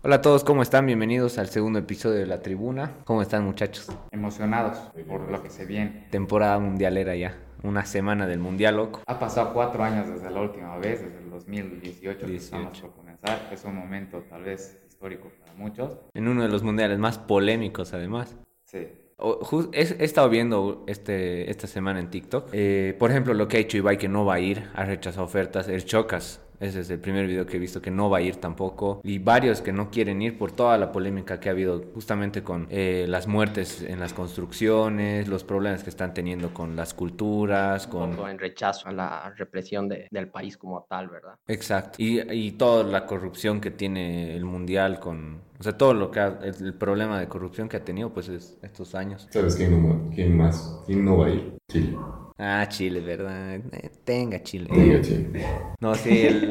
Hola a todos, ¿cómo están? Bienvenidos al segundo episodio de La Tribuna. ¿Cómo están, muchachos? Emocionados por lo que se viene. Temporada mundialera ya. Una semana del mundial, loco. Ha pasado 4 años desde la última vez, desde el 2018 que estamos por comenzar. Es un momento tal vez histórico para muchos. En uno de los mundiales más polémicos, además. Sí. He estado viendo esta semana en TikTok. Por ejemplo, lo que ha hecho Ibai, que no va a ir, ha rechazado ofertas. El Chocas. Ese es el primer video que he visto que no va a ir tampoco. Y varios que no quieren ir por toda la polémica que ha habido justamente con las muertes en las construcciones, los problemas que están teniendo con las culturas, con el rechazo a la represión del país como tal, ¿verdad? Exacto. Y toda la corrupción que tiene el mundial con... O sea, todo lo que el problema de corrupción que ha tenido pues es estos años. ¿Sabes quién no va a ir? Chile. Ah, Chile, ¿verdad? Tenga Chile. No, sí,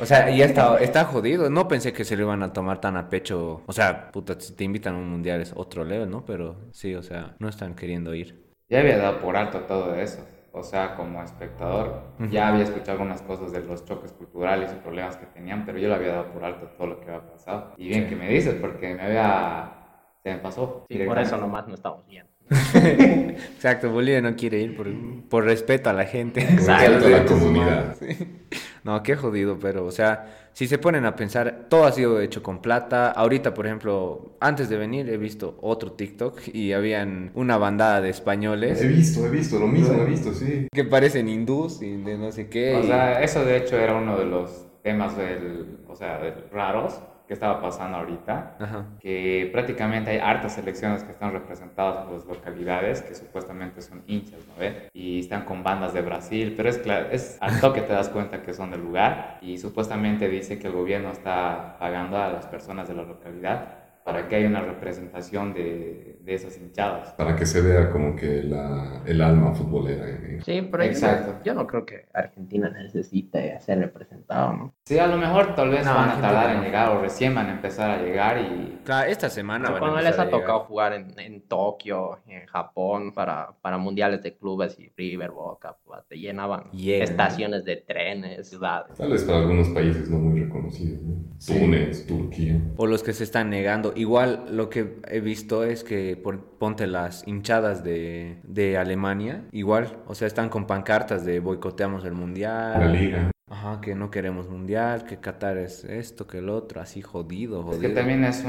o sea, ya está jodido. No pensé que se lo iban a tomar tan a pecho. O sea, puta, si te invitan a un mundial es otro level, ¿no? Pero sí, o sea, no están queriendo ir. Ya había dado por alto todo eso. O sea, como espectador, ya había escuchado algunas cosas de los choques culturales y problemas que tenían, pero yo le había dado por alto todo lo que había pasado. Y bien que me dices, porque se me pasó. Sí, por eso nomás no estamos viendo. Exacto, Bolivia no quiere ir por respeto a la gente. Exacto, a la comunidad. Sí. No, qué jodido, pero, o sea, si se ponen a pensar, todo ha sido hecho con plata. Ahorita, por ejemplo, antes de venir he visto otro TikTok y habían una bandada de españoles. He visto, lo mismo, ¿no? Sí. Que parecen hindús y de no sé qué. O sea, eso de hecho era uno de los temas raros que estaba pasando ahorita. Ajá. Que prácticamente hay hartas selecciones que están representadas por las localidades que supuestamente son hinchas, ¿no ves? Y están con bandas de Brasil, pero es claro, es al toque te das cuenta que son del lugar y supuestamente dice que el gobierno está pagando a las personas de la localidad para que haya una representación de esas hinchadas. Para que se vea como que el alma futbolera. Sí, pero exacto. Yo no creo que Argentina necesite ser representado, ¿no? Sí, a lo mejor tal vez van a tardar en llegar o recién van a empezar a llegar y... Claro, esta semana van a empezar a llegar. Cuando les ha tocado jugar en Tokio, en Japón, para mundiales de clubes y River, Boca, pues, te llenaban estaciones de trenes, ciudades. Tal vez para algunos países no muy reconocidos, ¿no? Sí. Túnez, Turquía. O los que se están negando. Igual lo que he visto es que ponte las hinchadas de Alemania, igual, o sea, están con pancartas de boicoteamos el mundial. La liga. Ajá, que no queremos mundial, que Qatar es esto, que el otro, así jodido. Es que también es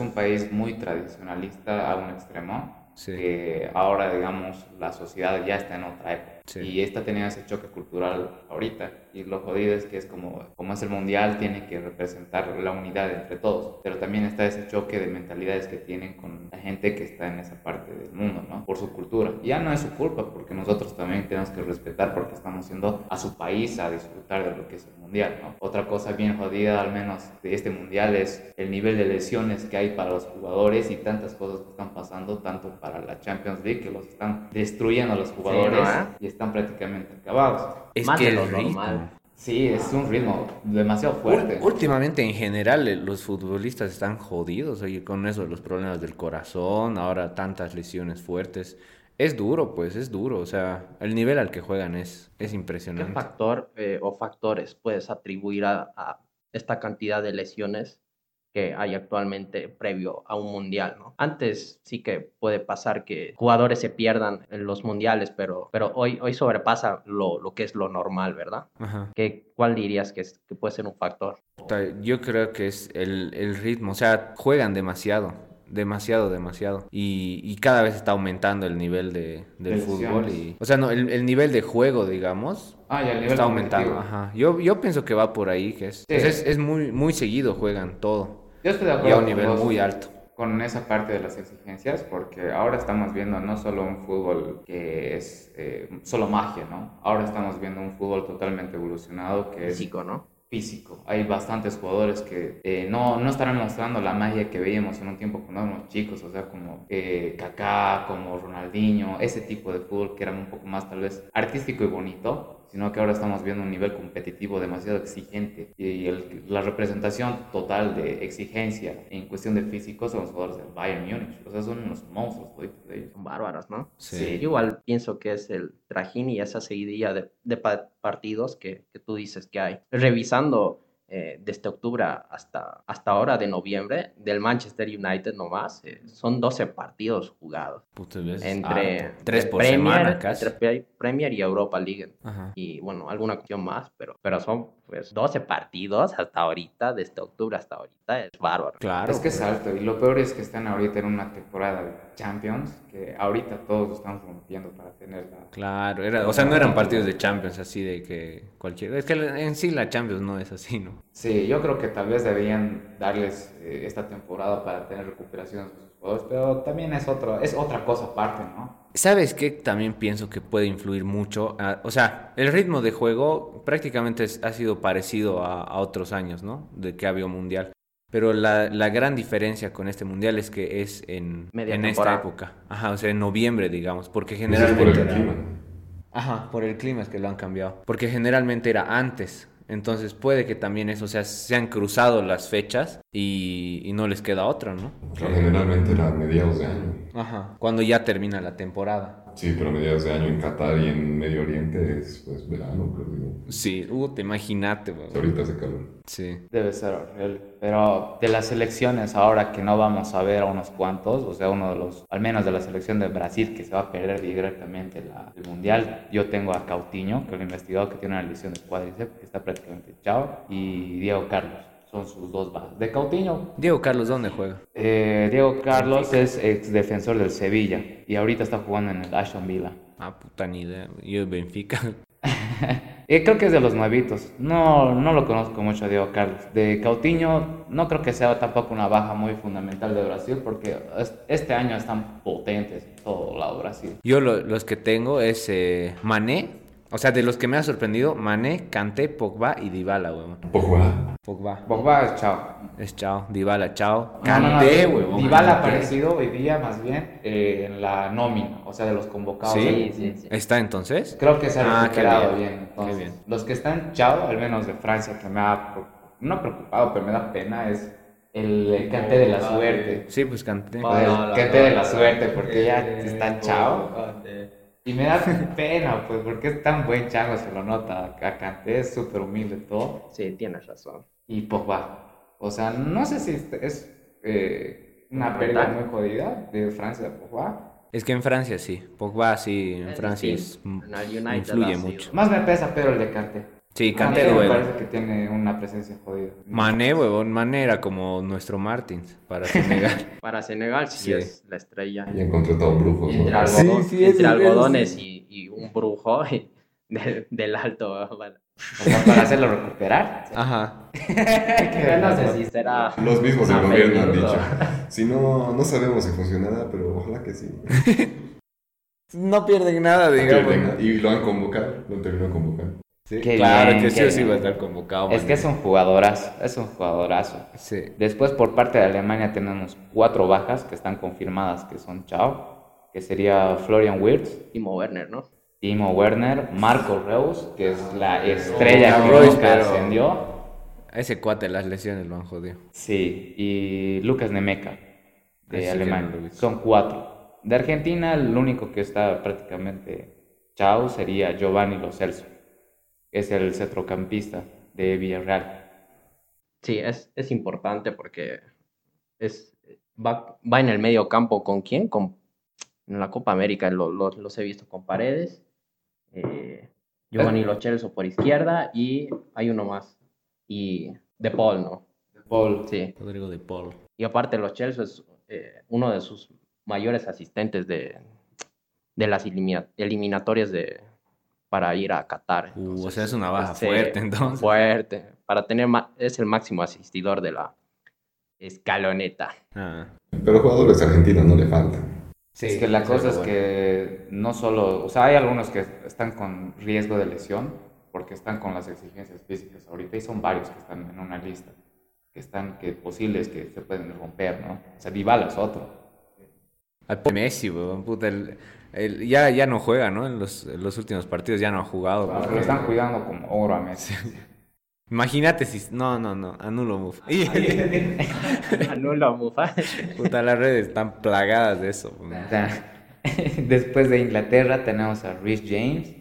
un país muy tradicionalista a un extremo, sí. Que ahora, digamos, la sociedad ya está en otra época. Sí. Y está teniendo ese choque cultural ahorita. Y lo jodido es que es como es el mundial, tiene que representar la unidad entre todos. Pero también está ese choque de mentalidades que tienen con la gente que está en esa parte del mundo, ¿no? Por su cultura. Y ya no es su culpa, porque nosotros también tenemos que respetar porque estamos yendo a su país a disfrutar de lo que es el mundial, ¿no? Otra cosa bien jodida, al menos de este mundial, es el nivel de lesiones que hay para los jugadores y tantas cosas que están pasando, tanto para la Champions League, que los están destruyendo a los jugadores. Sí, ¿no? Y están prácticamente acabados. Es más que el ritmo. Normal. Sí, es un ritmo demasiado fuerte. Últimamente, en general, los futbolistas están jodidos. Oye, con eso, los problemas del corazón, ahora tantas lesiones fuertes. Es duro, pues, O sea, el nivel al que juegan es impresionante. ¿Qué factor o factores puedes atribuir a esta cantidad de lesiones que hay actualmente previo a un mundial, ¿no? Antes sí que puede pasar que jugadores se pierdan en los mundiales, pero hoy sobrepasa lo que es lo normal, ¿verdad? Ajá. ¿Cuál dirías que puede ser un factor? Yo creo que es el ritmo, o sea, juegan demasiado y cada vez está aumentando el nivel del fútbol y, o sea, no, el nivel de juego, digamos, el nivel está aumentando. Ajá. Yo pienso que va por ahí, que es, sí. Pues es muy, muy seguido, juegan todo. Yo estoy de acuerdo, y a un nivel muy alto con esa parte de las exigencias, porque ahora estamos viendo no solo un fútbol que es solo magia, ¿no? Ahora estamos viendo un fútbol totalmente evolucionado que es físico, ¿no? Físico. Hay bastantes jugadores que no estarán mostrando la magia que veíamos en un tiempo cuando éramos chicos, o sea, como Kaká, como Ronaldinho, ese tipo de fútbol que era un poco más tal vez artístico y bonito, sino que ahora estamos viendo un nivel competitivo demasiado exigente y la representación total de exigencia en cuestión de físico son los jugadores del Bayern Múnich, o sea, son unos monstruos, son bárbaros, ¿no? Sí. Yo igual pienso que es el trajín y esa seguidilla de partidos que tú dices que hay. Revisando desde octubre hasta ahora de noviembre, del Manchester United nomás, son 12 partidos jugados. Puta, entre 3 por Premier, semana casi. Entre Premier y Europa League. Ajá. Y bueno, alguna cuestión más, pero son pues 12 partidos hasta ahorita, desde octubre hasta ahorita, es bárbaro. Claro, es que es alto, y lo peor es que están ahorita en una temporada de Champions, que ahorita todos lo están rompiendo para tenerla. Claro, o sea, no eran partidos de Champions así de que cualquier... Es que en sí la Champions no es así, ¿no? Sí, yo creo que tal vez deberían darles esta temporada para tener recuperaciones de sus jugadores, pero también es otra cosa aparte, ¿no? ¿Sabes qué? También pienso que puede influir mucho, o sea, el ritmo de juego prácticamente ha sido parecido a otros años, ¿no? De que ha habido mundial. Pero la gran diferencia con este mundial es que es en esta época. Ajá, o sea, en noviembre, digamos, porque generalmente... por el clima es que lo han cambiado. Porque generalmente era antes. Entonces puede que también eso, o sea, se han cruzado las fechas y no les queda otra, ¿no? Claro, generalmente era mediados de año. Ajá, cuando ya termina la temporada. Sí, pero mediados de año en Qatar y en Medio Oriente es pues verano, creo yo. Sí, te imagínate. Ahorita hace calor. Sí. Debe ser horrible. Pero de las selecciones ahora que no vamos a ver a unos cuantos, o sea, al menos de la selección de Brasil que se va a perder directamente el Mundial, yo tengo a Coutinho, que lo he investigado, que tiene una lesión de cuádriceps, que está prácticamente chao, y Diego Carlos. Son sus dos bases. De Coutinho. Diego Carlos, ¿dónde juega? Diego Carlos es ex defensor del Sevilla y ahorita está jugando en el Aston Villa. Ah, puta, ni idea. Yo el Benfica. Creo que es de los nuevitos. No lo conozco mucho a Diego Carlos. De Coutinho no creo que sea tampoco una baja muy fundamental de Brasil porque este año están potentes en todo lado Brasil. Yo los que tengo es Mané. O sea, de los que me ha sorprendido, Mané, Kanté, Pogba y Dybala, huevón. Pogba es chao. Dybala, chao. Kanté, huevón. Dybala ha aparecido hoy día más bien en la nómina, o sea, de los convocados. Sí. ¿Está entonces? Creo que se ha recuperado bien. Entonces, bien. Los que están chao, al menos de Francia, que me ha... No preocupado, pero me da pena, es... El Kanté de la suerte. Sí, pues Kanté. El Kanté de la suerte, porque ya está chao. Y me da pena, pues, porque es tan buen chango, se lo nota. A Kanté es súper humilde todo. Sí, tienes razón. Y Pogba. O sea, no sé si es una pérdida muy jodida de Francia de Pogba. Es que en Francia sí. Pogba sí, en Francia influye mucho. Más me pesa, pero el de Kanté. Sí, Kanté, huevón. Parece que tiene una presencia jodida. Mané, huevón. Mané era como nuestro Martins para Senegal. Para Senegal sí es la estrella. Y han contratado un brujo. Entre, ¿no? Entre algodones y un brujo del alto. Bueno. O sea, para hacerlo recuperar. Ajá. Que no sé si será. Los mismos del gobierno han dicho. Si no sabemos si funcionará, pero ojalá que sí. No pierden nada, digamos. Y lo han convocado, lo terminó convocando. Sí, claro bien, que sí o sí va a estar convocado. Es que es un jugadorazo. Sí. Después por parte de Alemania tenemos 4 bajas que están confirmadas que son chao, que sería Florian Wirtz, Timo Werner, Marco Reus, que es la estrella que nunca ascendió. A ese cuate las lesiones lo han jodido. Sí, y Lucas Nemeka de Alemania. Son 4. De Argentina el único que está prácticamente chao sería Giovanni Lo Celso. Es el centrocampista de Villarreal. Sí, es importante porque va en el medio campo. ¿Con quién? En la Copa América los he visto con Paredes, Giovanni Lo Celso por izquierda y hay uno más. Y De Paul, ¿no? De Paul, sí. Rodrigo De Paul. Y aparte Lo Celso es uno de sus mayores asistentes de las eliminatorias para ir a Qatar. Entonces, o sea, es una baja fuerte, entonces. Fuerte, para tener es el máximo asistidor de la escaloneta. Ah. Pero jugadores argentinos no le faltan. Sí, es que la cosa es que no solo... O sea, hay algunos que están con riesgo de lesión, porque están con las exigencias físicas ahorita, y son varios que están en una lista, que posibles que se pueden romper, ¿no? O sea, Dybala es otro. Al Messi, weón, puta, ya no juega, ¿no? En los últimos partidos ya no ha jugado. Claro, lo están cuidando como oro a Messi. Imagínate si... No, anulo Mufa. Anulo Mufa. Puta, las redes están plagadas de eso. Después de Inglaterra tenemos a Rhys James.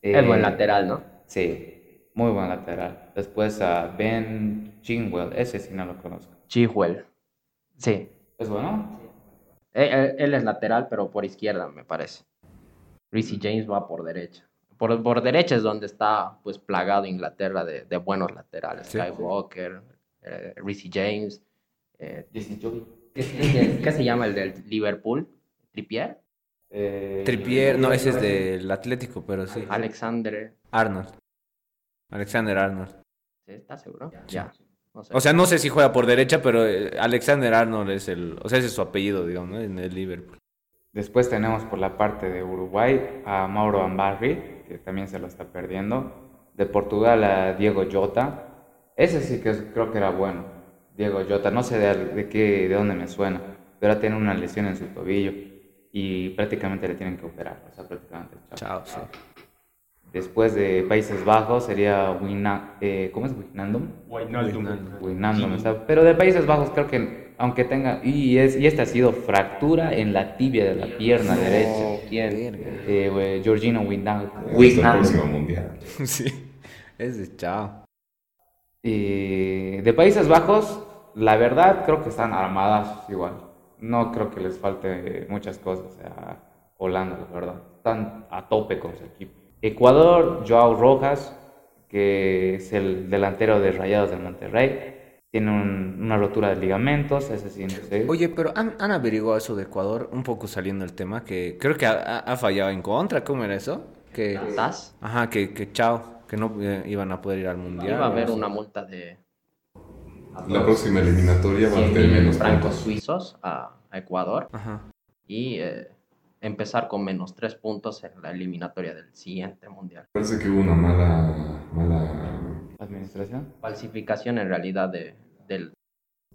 Es buen lateral, ¿no? Sí. Muy buen lateral. Después a Ben Chilwell, ese sí no lo conozco. Chilwell, sí. ¿Es bueno? Él es lateral, pero por izquierda, me parece. Reece James va por derecha. Por derecha es donde está pues plagado Inglaterra de buenos laterales. Sí, Skywalker, sí. Reece James. ¿Qué se llama el del Liverpool? ¿Trippier? Trippier, no, ese es del Atlético, pero sí. Alexander Arnold. ¿Estás seguro? Ya. No sé. O sea, no sé si juega por derecha, pero Alexander Arnold es el... O sea, ese es su apellido, digamos, ¿no? En el Liverpool. Después tenemos por la parte de Uruguay a Mauro Ambarri, que también se lo está perdiendo. De Portugal a Diogo Jota. Ese sí que creo que era bueno. Diogo Jota, no sé de dónde me suena, pero tiene una lesión en su tobillo y prácticamente le tienen que operar. O sea, prácticamente chao. Después de Países Bajos sería Wijnaldum. O sea, pero de Países Bajos creo que aunque tenga y esta ha sido fractura en la tibia de la pierna derecha. ¿Quién? Georgino Wijnaldum. Sí. Es de chao. Y de Países Bajos, la verdad creo que están armadas igual. No creo que les falte muchas cosas a Holanda, la verdad. Están a tope con su equipo. Ecuador, Joao Rojas, que es el delantero de Rayados de Monterrey. Tiene una rotura de ligamentos, ese sí. Oye, pero ¿han averiguado eso de Ecuador? Un poco saliendo del tema, que creo que ha fallado en contra. ¿Cómo era eso? Que ¿Estás? Ajá, que chao, que no iban a poder ir al Mundial. Iba a haber una multa de... La próxima eliminatoria van a tener menos francos suizos a Ecuador. Ajá. Y... empezar con menos 3 puntos en la eliminatoria del siguiente mundial. Parece que hubo una mala... ¿Administración? Falsificación en realidad de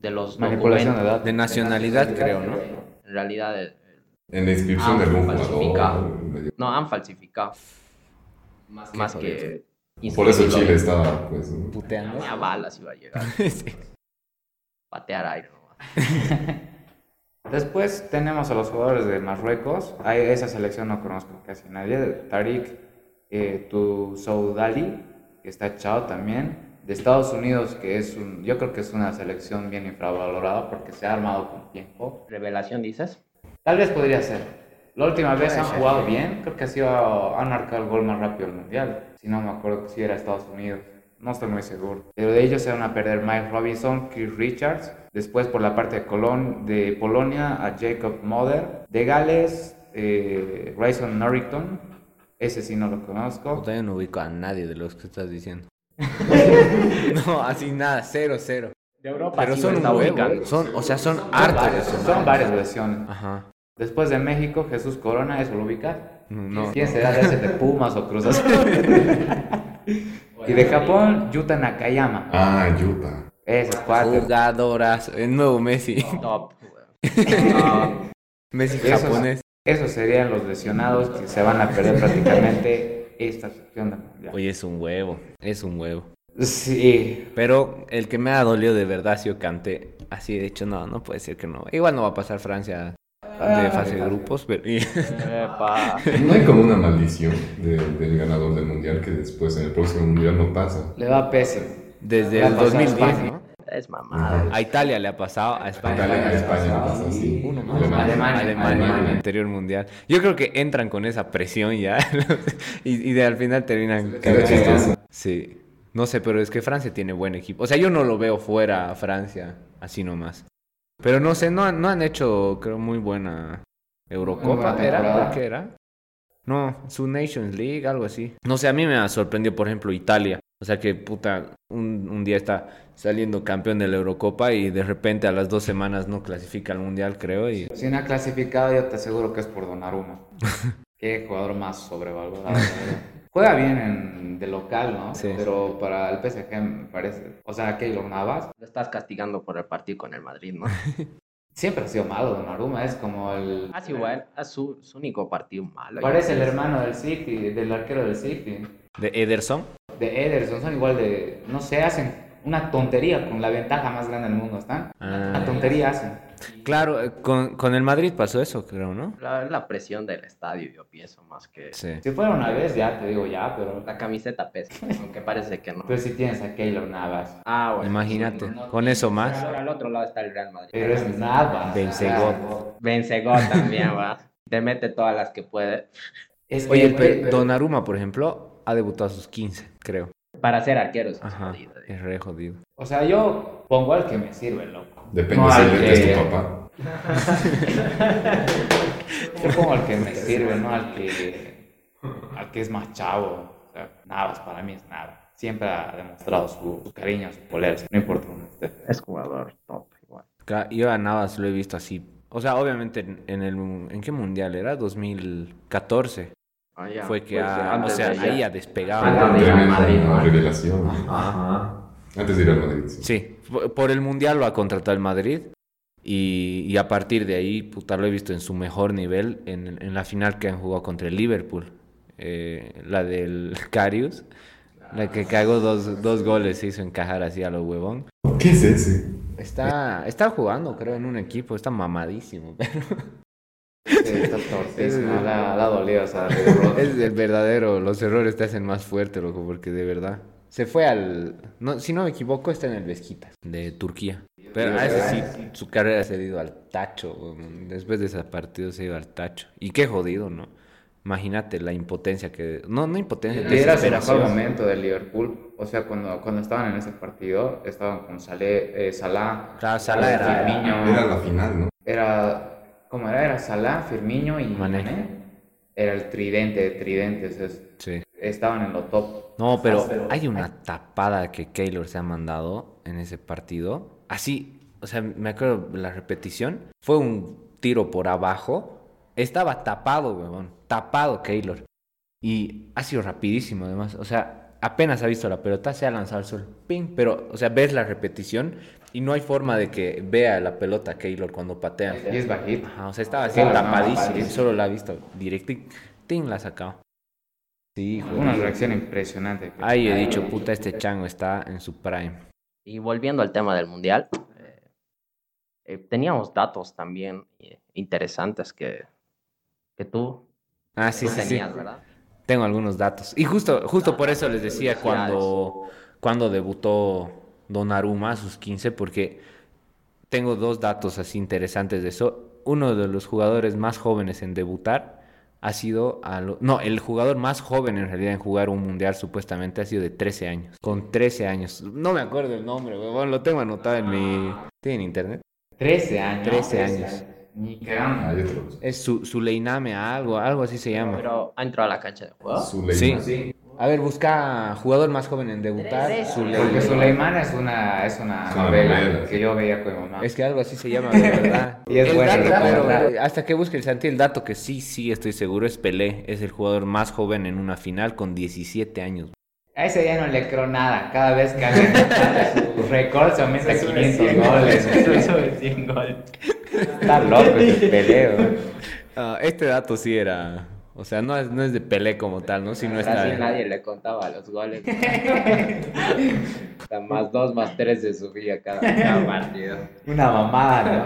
los manipulación documentos. Manipulación de nacionalidad, creo, ¿no? En realidad... En la inscripción de algún jugador. No, han falsificado. Más que... Por eso Chile estaba, pues... Puteando. A balas iba a llegar. Sí. Patear aire nomás. Después tenemos a los jugadores de Marruecos. A esa selección no conozco casi nadie. Tariq Tousaoudali, que está chao también. De Estados Unidos, que es yo creo que es una selección bien infravalorada porque se ha armado con tiempo. ¿Revelación dices? Tal vez podría ser. La última vez han jugado bien. Creo que han marcado el gol más rápido del mundial. Si no me acuerdo si era Estados Unidos. No estoy muy seguro. Pero de ellos se van a perder Mike Robinson, Chris Richards. Después por la parte de Polonia a Jacob Moder. De Gales, Grayson Norrington. Ese sí no lo conozco. Yo todavía no ubico a nadie de los que estás diciendo. No, así nada, 0-0. De Europa. Pero sí son está ubicando. Son hartos. Son varias versiones. Ajá. Después de México, Jesús Corona, ¿eso lo ubica? No. ¿Quién será de ese de Pumas o Cruz Azul? Y de Japón, Yuta Nakayama. Ah, Yuta. Esas cuatro. Jugadoras. El nuevo Messi. Top. Messi japonés. Esos serían los lesionados que se van a perder prácticamente esta sección. Oye, es un huevo. Sí. Pero el que me ha dolido de verdad ha sido Kanté. Así de hecho, no puede ser que no. Igual no va a pasar Francia de fase de grupos, pero... No hay como una maldición del ganador del mundial que después en el próximo mundial no pasa. Le va pésimo. Desde el 2010, ¿no? Es mamada. A Italia le ha pasado, a España le ha pasado, sí. Uno más. Alemania en el anterior mundial. Yo creo que entran con esa presión ya y al final terminan. Sí. No sé, pero es que Francia tiene buen equipo. O sea, yo no lo veo fuera a Francia así nomás. Pero no sé, no han hecho, creo, muy buena Eurocopa. ¿Qué era? No, su Nations League, algo así. No sé, a mí me ha sorprendido, por ejemplo, Italia. O sea que, puta, un día está saliendo campeón de la Eurocopa y de repente a las 2 semanas no clasifica al Mundial, creo. Y... Si no ha clasificado, yo te aseguro que es por Donnarumma. Qué jugador más sobrevalorado. Juega bien de local, ¿no? Sí. Pero para el PSG me parece... O sea, Keylor Navas... Lo estás castigando por el partido con el Madrid, ¿no? Siempre ha sido malo Donnarumma, es como el... Ah, sí, igual, es su único partido malo. Parece el hermano del City, del arquero del City. ¿De Ederson? De Ederson, son igual de... No sé, hacen una tontería con la ventaja más grande del mundo, ¿están? Una tontería hacen. Claro, con el Madrid pasó eso, creo, ¿no? La presión del estadio, yo pienso, más que... Sí. Si fuera una vez, ya, te digo ya, pero... La camiseta pesa, aunque parece que no. Pero si tienes a Keylor Navas. Ah, bueno. Imagínate, no, con eso más. Ahora al otro lado está el Real Madrid. Pero es Navas. Benzegot también, va. Te mete todas las que puede. Es oye, pero Donnarumma, por ejemplo, ha debutado a sus 15, creo. Para ser arquero es jodido. Es re jodido. O sea, yo pongo al que me sirve, loco. Depende no, si es tu papá. Yo pongo al que me sirve, no al que es más chavo. O sea, Navas para mí es Navas. Siempre ha demostrado su cariño, su polera, no importa dónde esté. Es jugador top igual. Yo a Navas lo he visto así. O sea, obviamente ¿en qué mundial era? 2014. Ah, ya. Fue que pues ahí ha despegado. Tremenda revelación. Ajá. Antes de ir al Madrid. Sí, por el mundial lo ha contratado el Madrid. Y a partir de ahí, puta, lo he visto en su mejor nivel en la final que han jugado contra el Liverpool. La del Karius. La que cagó dos goles, se hizo encajar así a lo huevón. ¿Qué es ese? Está jugando, creo, en un equipo. Está mamadísimo, pero... Sí, está tortísimo, la dolido, o sea, es el verdadero, los errores te hacen más fuerte, loco, porque de verdad. Se fue si no me equivoco, está en el Beşiktaş de Turquía. Pero a ese sí, su carrera se ha ido al tacho, después de ese partido se ha ido al tacho. Y qué jodido, ¿no? Imagínate la impotencia que... No impotencia. Y era su mejor momento del Liverpool. O sea, cuando estaban en ese partido, estaban con Salah. Claro, Salah era... Firmino, era la final, ¿no? ¿Cómo era? Era Salah, Firmino y Mané. Era el tridente de tridentes. Sí. Estaban en lo top. No, pero hay una tapada que Keylor se ha mandado en ese partido. Así, o sea, me acuerdo la repetición. Fue un tiro por abajo. Estaba tapado, weón. Tapado Keylor. Y ha sido rapidísimo, además. O sea, apenas ha visto la pelota, se ha lanzado al sol. ¡Ping! Pero, o sea, ves la repetición y no hay forma de que vea la pelota Keylor cuando patea. Y es bajito. Ajá, o sea, estaba así tapadísimo. Solo la ha visto directo y ¡ting! La ha sacado. Sí, una reacción impresionante. Ahí he dicho, puta, este chango está en su prime. Y volviendo al tema del mundial, teníamos datos también interesantes que tú tenías, sí. ¿Verdad? Tengo algunos datos. Y justo por eso les decía cuando debutó Donnarumma a sus 15, porque tengo dos datos así interesantes de eso. Uno de los jugadores más jóvenes en debutar ha sido... el jugador más joven en realidad en jugar un mundial supuestamente ha sido de 13 años. Con 13 años. No me acuerdo el nombre, huevón. Lo tengo anotado en mi... ¿Tiene internet? 13 años. 13 años. Ni cagando. Es su Leiname, algo así se llama. Pero ha entrado a la cancha de juego. Sí. A ver, busca jugador más joven en debutar. Porque Suleimán es una novela que yo veía con mi mamá. Es que algo así se llama, de verdad. Y es bueno. Pero hasta que busque el Santi, el dato que sí, estoy seguro es Pelé. Es el jugador más joven en una final con 17 años. A ese día no le creo nada. Cada vez que alguien su récord se aumenta 500 goles. Se sube 100 goles. Está loco ese Pelé, güey. Este dato sí era... O sea, no es de Pelé como tal, ¿no? Si no está... Casi nadie le contaba los goles. O sea, más 2, más 3 se subía cada partido. Una mamada, ¿no?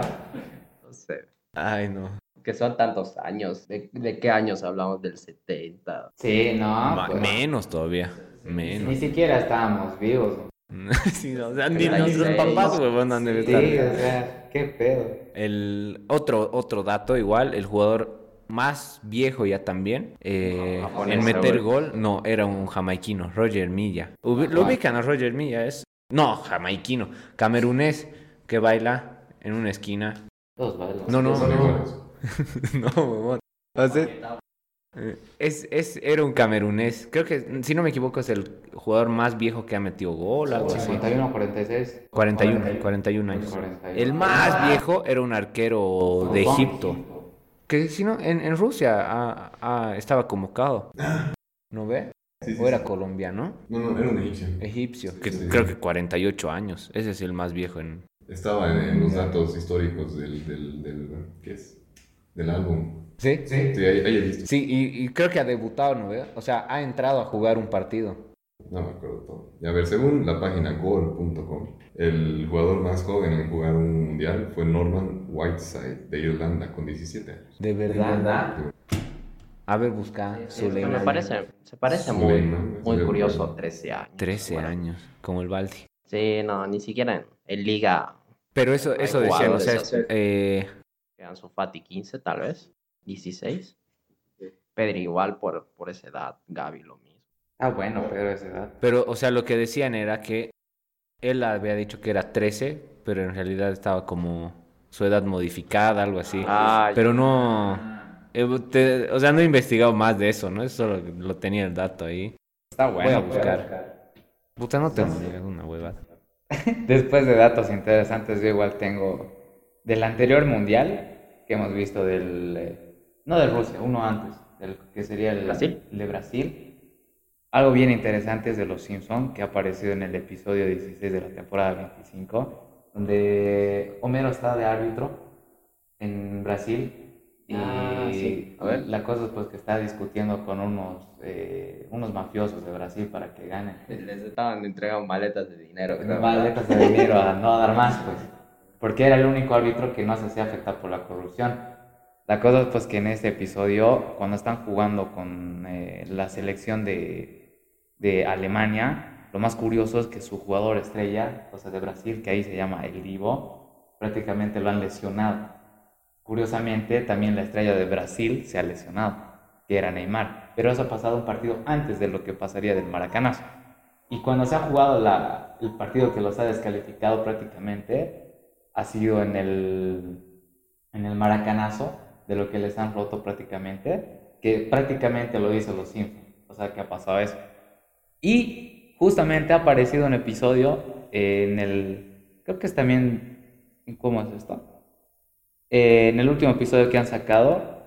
No sé. Ay, no. Que son tantos años. ¿De qué años hablamos? Del 70. Sí, no. Pues... Menos todavía. Menos. Ni siquiera estábamos vivos. Sí, no, o sea, ni nuestros papás, huevón, no han de estar. Sí, o sea, qué pedo. El otro dato igual, el jugador... más viejo ya también en meter gol, no, era un jamaiquino, Roger Milla. ¿Lo ubican a Roger Milla? No, jamaiquino, camerunés que baila en una esquina. Todos bailan. No. Era un camerunés. Creo que, si no me equivoco, es el jugador más viejo que ha metido gol, algo así. 51, 46. 41 años. 41. El más viejo era un arquero de Egipto. Que si no, en Rusia estaba convocado. ¿No ve? Sí, era colombiano. No, era un egipcio. Sí, creo que 48 años. Ese es el más viejo. Estaba en los datos históricos del ¿qué es? Del álbum. Sí, ahí he visto. Sí, y creo que ha debutado, ¿no ve? O sea, ha entrado a jugar un partido. no me acuerdo todo. Y a ver, según la página goal.com, el jugador más joven en jugar un mundial fue Norman Whiteside de Irlanda con 17 años. ¿De verdad? A ver, busca Suleiman. Se parece muy curioso, 13 años. 13 años, como el Baldi. Sí, no, ni siquiera en Liga. Pero eso decían, o sea, Ansu Fati 15 tal vez, 16. Pedri igual por esa edad, Gavi lo mismo. Ah, bueno, pero esa edad. Pero, o sea, lo que decían era que él había dicho que era 13, pero en realidad estaba como su edad modificada, algo así. Ah, pero no... o sea, no he investigado más de eso, ¿no? Eso lo tenía el dato ahí. Está bueno. Voy a buscar. Puta, no tengo ninguna huevada. Después de datos interesantes, yo igual tengo del anterior mundial que hemos visto del... no del Rusia, uno antes, del que sería el Brasil. De Brasil. Algo bien interesante es de los Simpsons, que ha aparecido en el episodio 16 de la temporada 25, donde Homero está de árbitro en Brasil. Y sí. A ver, la cosa es pues que está discutiendo con unos mafiosos de Brasil para que ganen. Les estaban entregando maletas de dinero. Maletas de dinero a no dar más, pues. Porque era el único árbitro que no se hacía afectar por la corrupción. La cosa es pues que en este episodio, cuando están jugando con la selección de Alemania, lo más curioso es que su jugador estrella, o sea, de Brasil, que ahí se llama el Divo, prácticamente lo han lesionado. Curiosamente, también la estrella de Brasil se ha lesionado, que era Neymar. Pero eso ha pasado un partido antes de lo que pasaría del Maracanazo. Y cuando se ha jugado el partido que los ha descalificado prácticamente, ha sido en el Maracanazo, de lo que les han roto prácticamente, que prácticamente lo hizo los Simpsons. O sea, que ha pasado eso. Y justamente ha aparecido un episodio en el... Creo que es también... ¿Cómo es esto? En el último episodio que han sacado,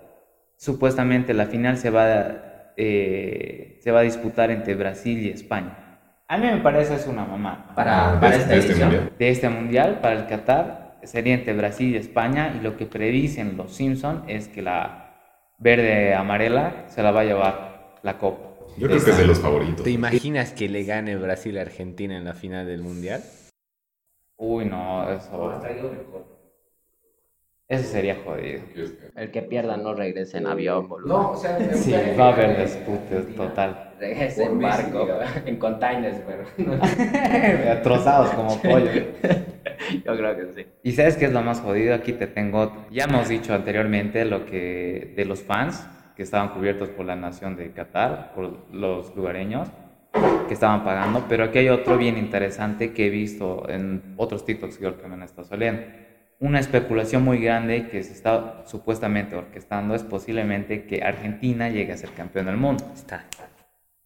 supuestamente la final se va a disputar entre Brasil y España. A mí me parece es una mamá. Para esta edición de este mundial, para el Qatar, sería entre Brasil y España. Y lo que predicen los Simpsons es que la verde amarela se la va a llevar la copa. Yo creo que es de los favoritos. ¿Te imaginas que le gane Brasil a Argentina en la final del mundial? Uy, no, eso... Eso sería jodido. El que pierda no regrese en avión, boludo. No, o sea... Sí, va a haber disputes, total. Regrese en barco, en containers, pero... Trozados como pollo. Yo creo que sí. ¿Y sabes qué es lo más jodido? Aquí te tengo... Ya hemos dicho anteriormente lo que... De los fans que estaban cubiertos por la nación de Qatar, por los lugareños que estaban pagando, pero aquí hay otro bien interesante que he visto en otros TikToks que me han estado saliendo. Una especulación muy grande que se está supuestamente orquestando es posiblemente que Argentina llegue a ser campeón del mundo.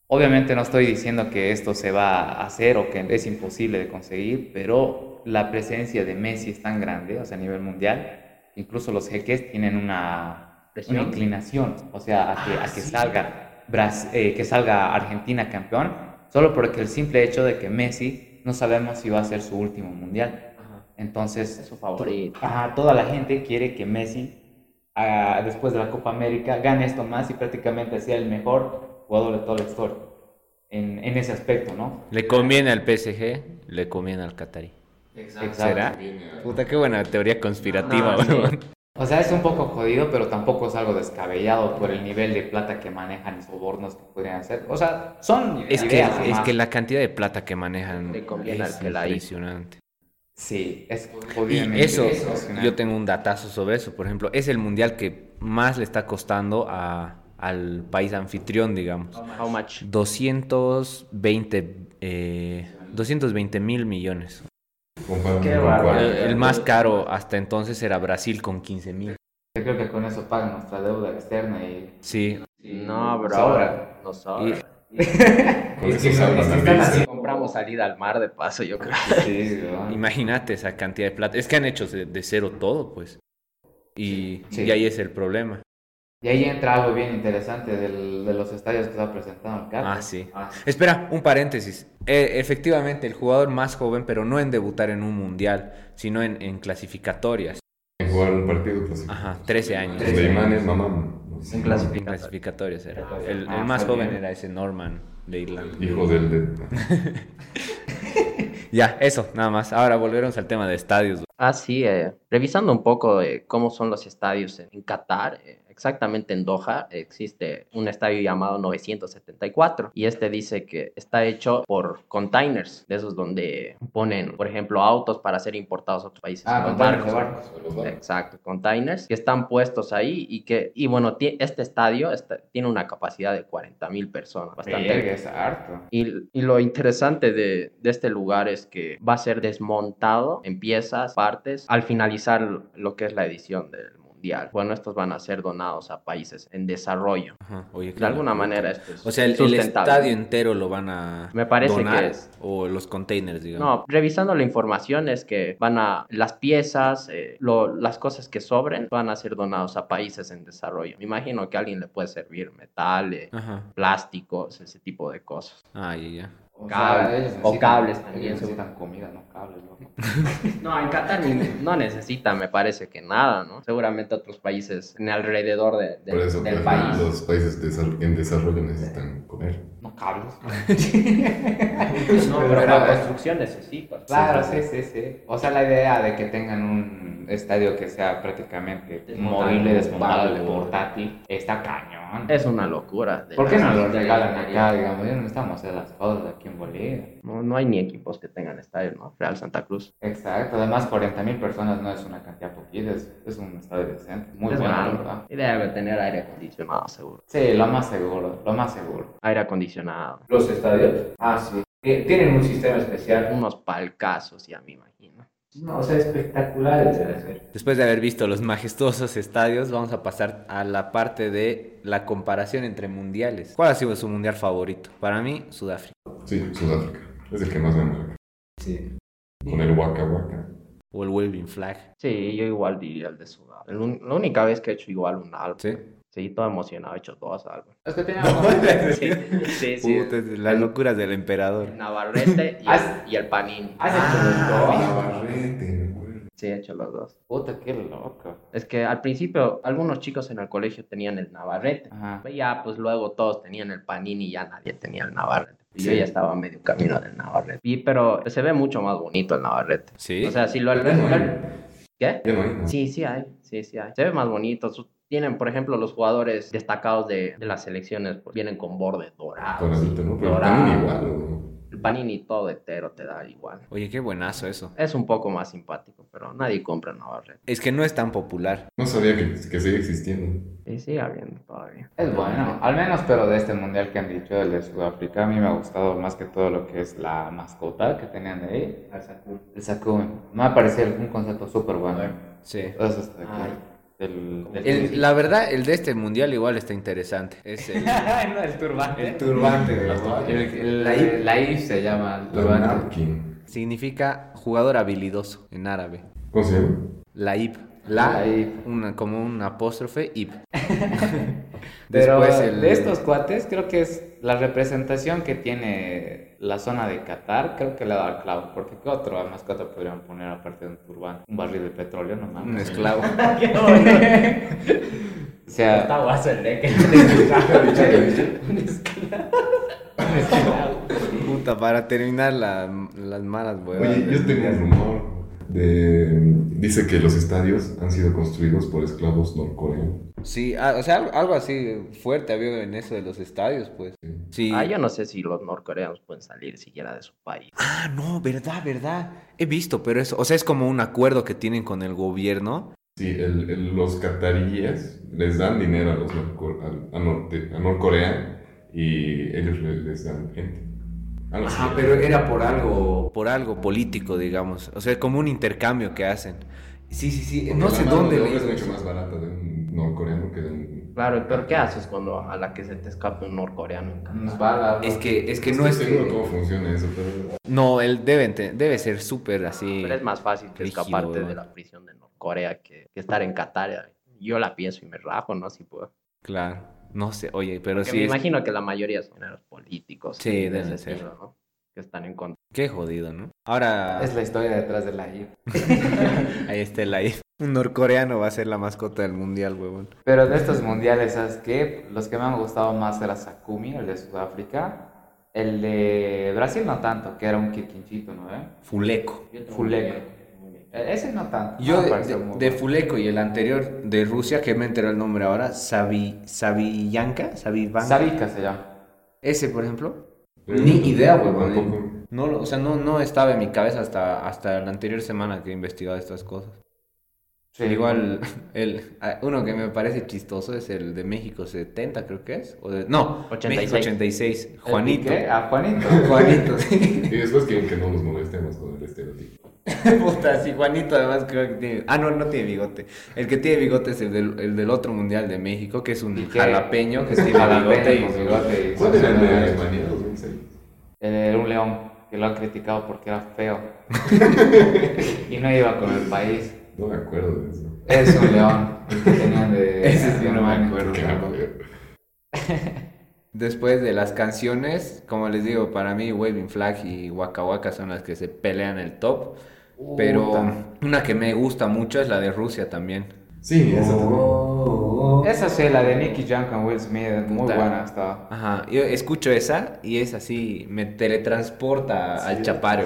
Obviamente no estoy diciendo que esto se va a hacer o que es imposible de conseguir, pero la presencia de Messi es tan grande, o sea, a nivel mundial, que incluso los jeques tienen una inclinación, o sea, a que salga Argentina campeón, solo porque el simple hecho de que Messi no sabemos si va a ser su último mundial. Entonces, es su favorito. Toda la gente quiere que Messi, después de la Copa América, gane esto más y prácticamente sea el mejor jugador de toda la historia. En ese aspecto, ¿no? Le conviene al PSG, le conviene al Qatarí. Exacto. ¿Será? Puta, qué buena teoría conspirativa, boludo. Sí. O sea, es un poco jodido, pero tampoco es algo descabellado por el nivel de plata que manejan y sobornos que podrían hacer. O sea, son ideas. Es que la cantidad de plata que manejan es impresionante. Sí, es obviamente. Y eso, yo tengo un datazo sobre eso. Por ejemplo, es el mundial que más le está costando al país anfitrión, digamos. How much? 220 mil millones. Qué bárbaro. El más caro hasta entonces era Brasil con 15 mil. Yo creo que con eso pagan nuestra deuda externa y... Sí. No, bro. Sobra. No sobra. Si compramos salida al mar de paso, yo creo. Sí, imagínate esa cantidad de plata. Es que han hecho de cero todo, pues. Y ahí es el problema. Y ahí entra algo bien interesante de los estadios que se ha presentado en Qatar. Sí. Espera, un paréntesis. Efectivamente, el jugador más joven, pero no en debutar en un mundial, sino en clasificatorias. En jugar un partido clasificatorio. 13 años. Los de Imanes, mamá. En clasificatorios era. El más joven era ese Norman de Irlanda. Hijo del... Ya, eso, nada más. Ahora volvemos al tema de estadios. Ah, sí. Revisando un poco cómo son los estadios en Qatar... Exactamente en Doha existe un estadio llamado 974 y este dice que está hecho por containers, de esos donde ponen, por ejemplo, autos para ser importados a otros países. Ah, barcos. Exacto, containers que están puestos ahí y bueno, este estadio tiene una capacidad de 40,000 personas. Bastante. Es harto. Y lo interesante de este lugar es que va a ser desmontado en piezas, partes, al finalizar lo que es la edición del mundial. Bueno, estos van a ser donados a países en desarrollo. Ajá. Oye, claro, de alguna manera esto es, o sea, el estadio entero lo van a Me parece donar, que es... o los containers, digamos. No, revisando la información es que van a las piezas, las cosas que sobren van a ser donados a países en desarrollo. Me imagino que a alguien le puede servir metal, plásticos, ese tipo de cosas. Ah, ya. O cables también. Necesitan comida, no cables, loco. No, en Qatar no necesitan, me parece que nada, ¿no? Seguramente otros países en alrededor del país. Los países en desarrollo necesitan comer. No cables. No, pero la construcción necesita. Claro, sí. O sea, la idea de que tengan un estadio que sea prácticamente movible, desmontable, portátil, está cañón. Es una locura. ¿Por qué no los regalan acá? Digamos, ya no estamos en las cosas aquí en Bolivia. No hay ni equipos que tengan estadio, ¿no? Real Santa Cruz. Exacto, además 40,000 personas no es una cantidad poquita, es un estadio decente, muy bueno, ¿verdad? Y debe tener aire acondicionado, seguro. Sí, lo más seguro. Aire acondicionado. ¿Los estadios? Ah, sí. ¿Tienen un sistema especial? Unos palcazos, ya me imagino. No, o sea, espectaculares. Después de haber visto los majestuosos estadios, vamos a pasar a la parte de la comparación entre mundiales. ¿Cuál ha sido su mundial favorito? Para mí, Sudáfrica. Sí, Sudáfrica. Es el que más vemos acá. Sí. Con el Waka Waka. O el Waving Flag. Sí, yo igual diría el de Sudáfrica. La única vez que he hecho igual un álbum. Sí. Sí, todo emocionado, he hecho dos álbumes. Es que teníamos... Sí. Puta, las locuras del emperador. Navarrete y el Panini. ¿Has hecho los dos? Navarrete. Sí, he hecho los dos. Puta, qué loco. Es que al principio algunos chicos en el colegio tenían el Navarrete. Ajá. Ya, pues luego todos tenían el Panini y ya nadie tenía el Navarrete. Sí. Yo ya estaba medio camino del Navarrete. Pero se ve mucho más bonito el Navarrete. Sí. O sea, si lo... ¿Qué? Sí, hay. Se ve más bonito. Tienen, por ejemplo, los jugadores destacados de las selecciones, pues, vienen con borde dorado. Con el tono, pero dorado. El Panini todo entero te da igual. Oye, qué buenazo eso. Es un poco más simpático, pero nadie compra Navarrete. Es que no es tan popular. No sabía que sigue existiendo. Sí, sigue habiendo todavía. Es bueno, al menos, pero de este mundial que han dicho, del de Sudáfrica, a mí me ha gustado más que todo lo que es la mascota que tenían de ahí. El Sakun. Me ha parecido un concepto súper bueno. Sí. Eso está aquí. La verdad, el de este mundial igual está interesante. Es el, no, el turbante. El turbante de los La IF se llama turbante. Significa jugador habilidoso en árabe. ¿Cómo se llama? La IF. Como un apóstrofe IF. Pero de estos cuates, creo que es la representación que tiene la zona de Qatar, creo que le da al clavo, porque ¿qué otra mascota podrían poner aparte de un turbante? Un barril de petróleo, no mames. Un esclavo. O sea... Está guaso el de que Un esclavo. Puta, para terminar las malas huevadas. Oye, yo tengo un rumor. Dice que los estadios han sido construidos por esclavos norcoreanos. Sí, o sea, algo así fuerte había en eso de los estadios, pues. Sí. Ah, yo no sé si los norcoreanos pueden salir siquiera de su país. Ah, no, verdad. He visto, pero eso, o sea, es como un acuerdo que tienen con el gobierno. Sí, los qataríes les dan dinero a los Norcorea y ellos les dan gente. Ajá, pero era por algo político, digamos. O sea, como un intercambio que hacen. Sí, no sé dónde. Es mucho más barata de un norcoreano que de un... Claro, pero ¿qué haces cuando a la que se te escape un norcoreano? Es que no es... No estoy seguro cómo funciona eso, pero... No, él debe ser súper así... Pero es más fácil escaparte de la prisión de Norcorea que estar en Qatar. Yo la pienso y me rajo, ¿no? Si puedo. Claro. No sé, oye, pero porque sí. Me imagino que la mayoría son los políticos. Sí, deben ser. Estilo, ¿no? Que están en contra. Qué jodido, ¿no? Ahora. Es la historia detrás de la IF. Ahí está la IF. Un norcoreano va a ser la mascota del mundial, huevón. Pero de estos mundiales, ¿sabes qué? Los que me han gustado más era Sakumi, el de Sudáfrica. El de Brasil no tanto, que era un quirquinchito, ¿no? Fuleco. Fuleco. Ese no tanto. Yo de Fuleco y el anterior de Rusia, que me enteró el nombre ahora, Saviyanka. Savica se llama. Ese, por ejemplo. Ni idea, huevón. No, o sea, no estaba en mi cabeza hasta la anterior semana que he investigado estas cosas. Sí. Igual, uno que me parece chistoso es el de México 70, creo que es. No, 86. México 86. Juanito. ¿Qué? ¿A Juanito? Juanito, sí. Y después quieren que no nos molestemos con el estereotipo. Puta, sí, Juanito además creo que tiene... Ah, no tiene bigote. El que tiene bigote es el del otro mundial de México, que es un jalapeño que tiene bigote. ¿Cuál era el de Alemania 2006? Era un león, que lo han criticado porque era feo. Y no iba con el país. No me acuerdo de eso. Es un león que tenían de... Ese sí, no me acuerdo. Después de las canciones, como les digo, para mí Waving Flag y Waka Waka son las que se pelean el top. Pero una que me gusta mucho es la de Rusia también. Sí, esa también. Esa sí, la de Nicky Jam con Will Smith, muy buena estaba. Ajá, yo escucho esa y esa sí me teletransporta al chaparro.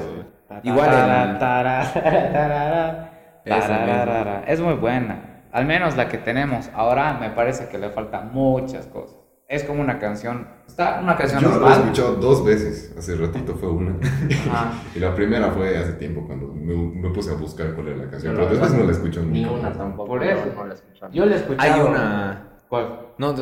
Igual... Es muy buena. Al menos la que tenemos ahora me parece que le faltan muchas cosas. Es como una canción. Está una canción. Yo normal. Lo he escuchado dos veces. Hace ratito fue una. Ajá. Y la primera fue hace tiempo cuando me puse a buscar cuál era la canción. Pero después no la escucho nunca. Ni una tampoco. Por eso no la escucho. Yo la escuché. Hay una. ¿Cuál? No,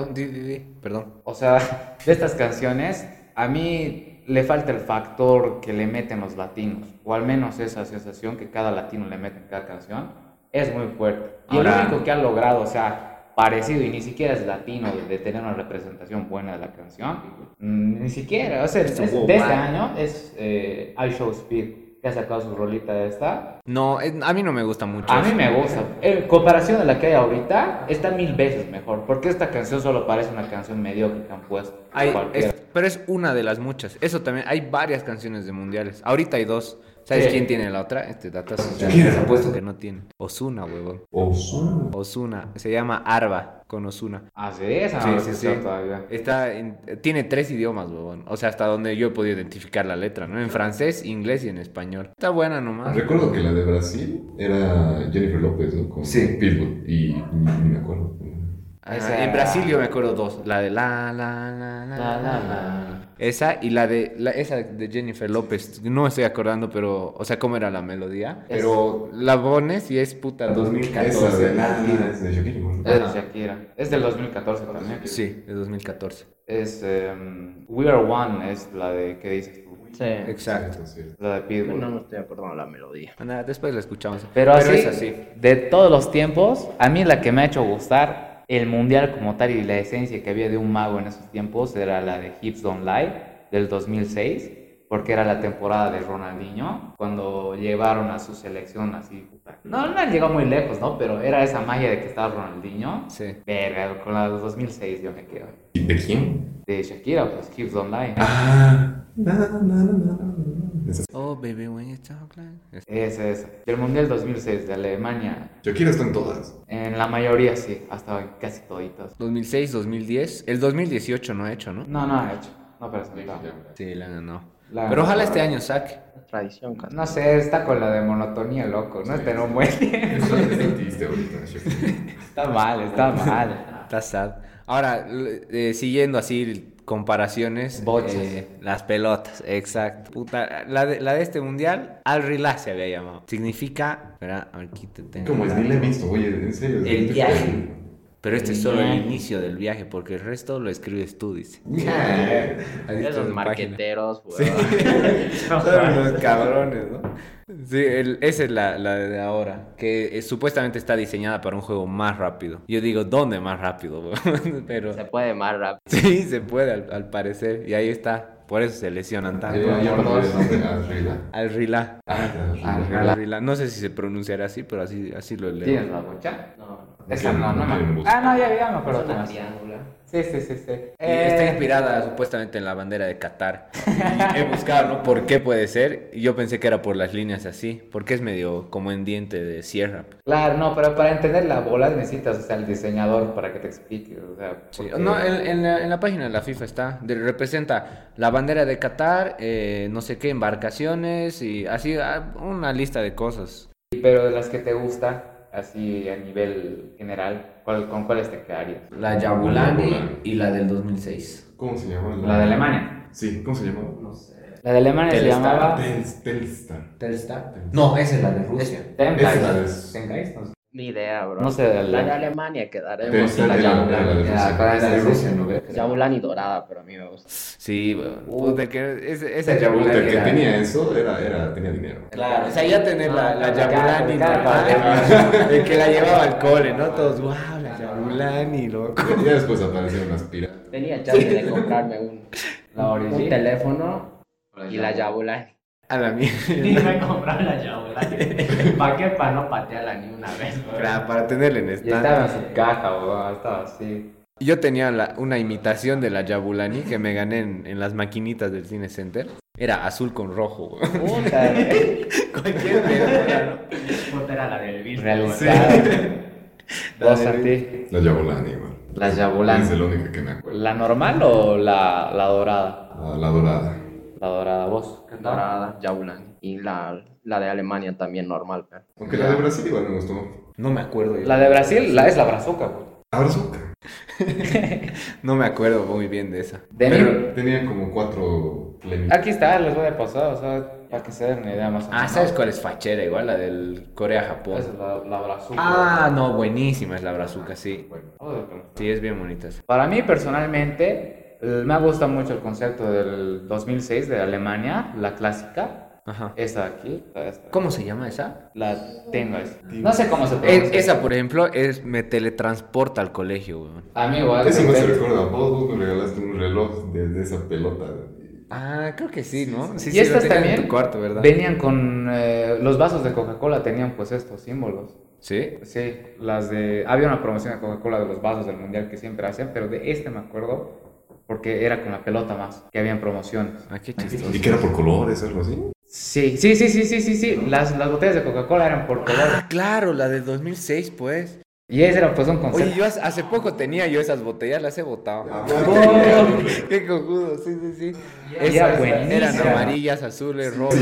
perdón. O sea, de estas canciones a mí le falta el factor que le meten los latinos, o al menos esa sensación que cada latino le mete en cada canción es muy fuerte. Y ahora, el único que ha logrado, o sea, parecido, y ni siquiera es latino, de tener una representación buena de la canción, ni siquiera, o sea, de este año es I Show Speed, que ha sacado su rolita de esta. No, a mí no me gusta mucho. A mí me gusta. En comparación a la que hay ahorita, está 1000 veces mejor, porque esta canción solo parece una canción mediocre que han puesto. Pero es una de las muchas. Eso también, hay varias canciones de mundiales. Ahorita hay dos. ¿Sabes quién tiene la otra? Datazo. ¿Quién es apuesto que no tiene? Ozuna, huevón. Ozuna. Se llama Arba con Ozuna. Ah, sí, esa. Sí. Tiene 3 idiomas, huevón. O sea, hasta donde yo he podido identificar la letra, ¿no? En francés, inglés y en español. Está buena nomás. Recuerdo que la de Brasil era Jennifer López, ¿no? Con Pitbull. Y ni me acuerdo. En Brasil yo me acuerdo 2, la de la. Esa y esa de Jennifer López, no me estoy acordando, pero, o sea, ¿cómo era la melodía? Pero la pones y es puta 2014. Es de Shakira. Es del 2014 también. Sí, es 2014. Es We Are One, es la de que dices. Sí. Exacto. Sí. La de Pitbull. No estoy acordando la melodía. Nada, después la escuchamos. Pero es así. De todos los tiempos, a mí la que me ha hecho gustar el mundial como tal y la esencia que había de un mago en esos tiempos era la de Hips Don't Lie del 2006, porque era la temporada de Ronaldinho, cuando llevaron a su selección así. No han llegado muy lejos, ¿no? Pero era esa magia de que estaba Ronaldinho. Sí. Verga, con la de 2006 yo me quedo. ¿Y de quién? De Shakira, pues Hips Don't Lie. Ah, Oh, baby, when you talk like... Esa. El mundial 2006 de Alemania. Shakira está en todas. En la mayoría sí, hasta casi toditas. 2006, 2010. El 2018 no ha hecho, ¿no? No ha hecho. No ha presentado. Sí, la ganó. Pero ojalá este año saque. Tradición, casi. No sé, está con la de monotonía, loco. No está en un buen tiempo. Está mal. Está sad. Ahora, siguiendo así... comparaciones, boches, las pelotas, exacto. Puta, la de este mundial, Al Rilah se había llamado. Significa, ¿verdad? Aquí te tengo. ¿Cómo es? Ni le he visto, oye, en serio. El viaje. Pero este es solo el inicio del viaje, porque el resto lo escribes tú, dice. Esos marqueteros, güey. Sí. Son unos cabrones, ¿no? Sí, esa es la de ahora, que supuestamente está diseñada para un juego más rápido. Yo digo, ¿dónde más rápido? Pero... se puede más rápido. Sí, se puede, al parecer. Y ahí está. Por eso se lesionan tanto. Al Rilah. Arreguela. No sé si se pronunciará así, pero así lo leo. ¿Tienes la bocha? No. Esa no. Ah, no, ya me acuerdo. Sí. Está inspirada supuestamente en la bandera de Qatar. Y he buscado, ¿no? ¿Por qué puede ser? Y yo pensé que era por las líneas así, porque es medio como en diente de sierra. Claro, no, pero para entender la bola necesitas, o sea, el diseñador para que te explique. O sea, sí. No, en la página de la FIFA está, representa la bandera de Qatar, no sé qué, embarcaciones y así, una lista de cosas. Pero de las que te gusta, así a nivel general, ¿con cuáles te quedarías? La Yabulani y la del 2006. ¿Cómo se llamaba? La de Alemania. Sí, ¿cómo se llamaba? No sé. La de Alemania se llamaba... Telstar. No, esa es la de Rusia. Tenkais, no sé. Ni idea, bro. No sé, la de Alemania quedaremos. Telstar la de Rusia, ¿no ves? Yabulani dorada, pero a mí me gusta. Sí, bueno. Esa Yabulani. El que tenía eso tenía dinero. Claro, o sea, ya tener la Yabulani. El que la llevaba al cole, ¿no? Todos, wow, la Yabulani, loco. Ya después aparecieron las piratas. Tenía chance de comprarme un teléfono y la Yabulani. A la mierda. Sí, me compraron la Yabulani. ¿Para qué? Para no patearla ni una vez. Claro, para tenerla en esta. Y estaba en su caja, bro. Estaba así. Yo tenía una imitación de la Yabulani que me gané en las maquinitas del Cine Center. Era azul con rojo, güey. Puta, cualquier persona. Puta, era la del virus. Realizada. La Yabulani, güey. La Yabulani. Es la única que me acuerdo. ¿La normal o la dorada? La dorada. La dorada, vos. Dorada, Yabulani. Y la de Alemania también normal, pero. Aunque la de Brasil igual me gustó. No me acuerdo. La de Brasil es la brazuca, güey. ¿La brazuca? No me acuerdo muy bien de esa. Pero tenía como 4 plenitos. Aquí está, les voy a pasar, o sea, para que se den una idea más. Ah, ¿sabes cuál es fachera igual? La del Corea-Japón. Esa es la brazuca. Ah, no, buenísima es la brazuca, sí. Sí, es bien bonita esa. Para mí, personalmente, me gusta mucho el concepto del 2006 de Alemania, la clásica. Ajá. Esa aquí. ¿Cómo se llama esa? La tengo. No sé cómo se pronuncia. Esa, por ejemplo, me teletransporta al colegio, weón. A mí igual. Eso me recuerda. Vos me regalaste un reloj de esa pelota. Ah, creo que sí, ¿no? Sí, y estas también en tu cuarto, ¿verdad? Venían con los vasos de Coca-Cola, tenían pues estos símbolos. ¿Sí? Sí, había una promoción de Coca-Cola de los vasos del mundial que siempre hacían, pero de este me acuerdo. Porque era con la pelota más, que habían promociones. Ah, qué chistoso. ¿Y que era por colores, algo así? Sí. ¿No? Las botellas de Coca-Cola eran por colores. Ah, claro, la del 2006, pues. Y ese era pues un concepto. Oye, yo hace poco tenía yo esas botellas, las he botado. Ah, qué cojudo, sí. Esas eran amarillas, azules, rojas,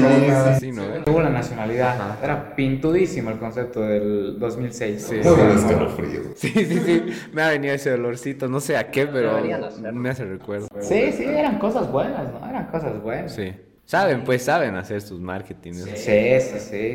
así, ¿no? Tuvo la nacionalidad. Ajá. Era pintudísimo el concepto del 2006. Sí, sí. Me ha venido ese dolorcito, no sé a qué, pero me hace recuerdo. Sí, eran cosas buenas, ¿no? Eran cosas buenas. Sí. Saben hacer sus marketing. ¿No? Sí.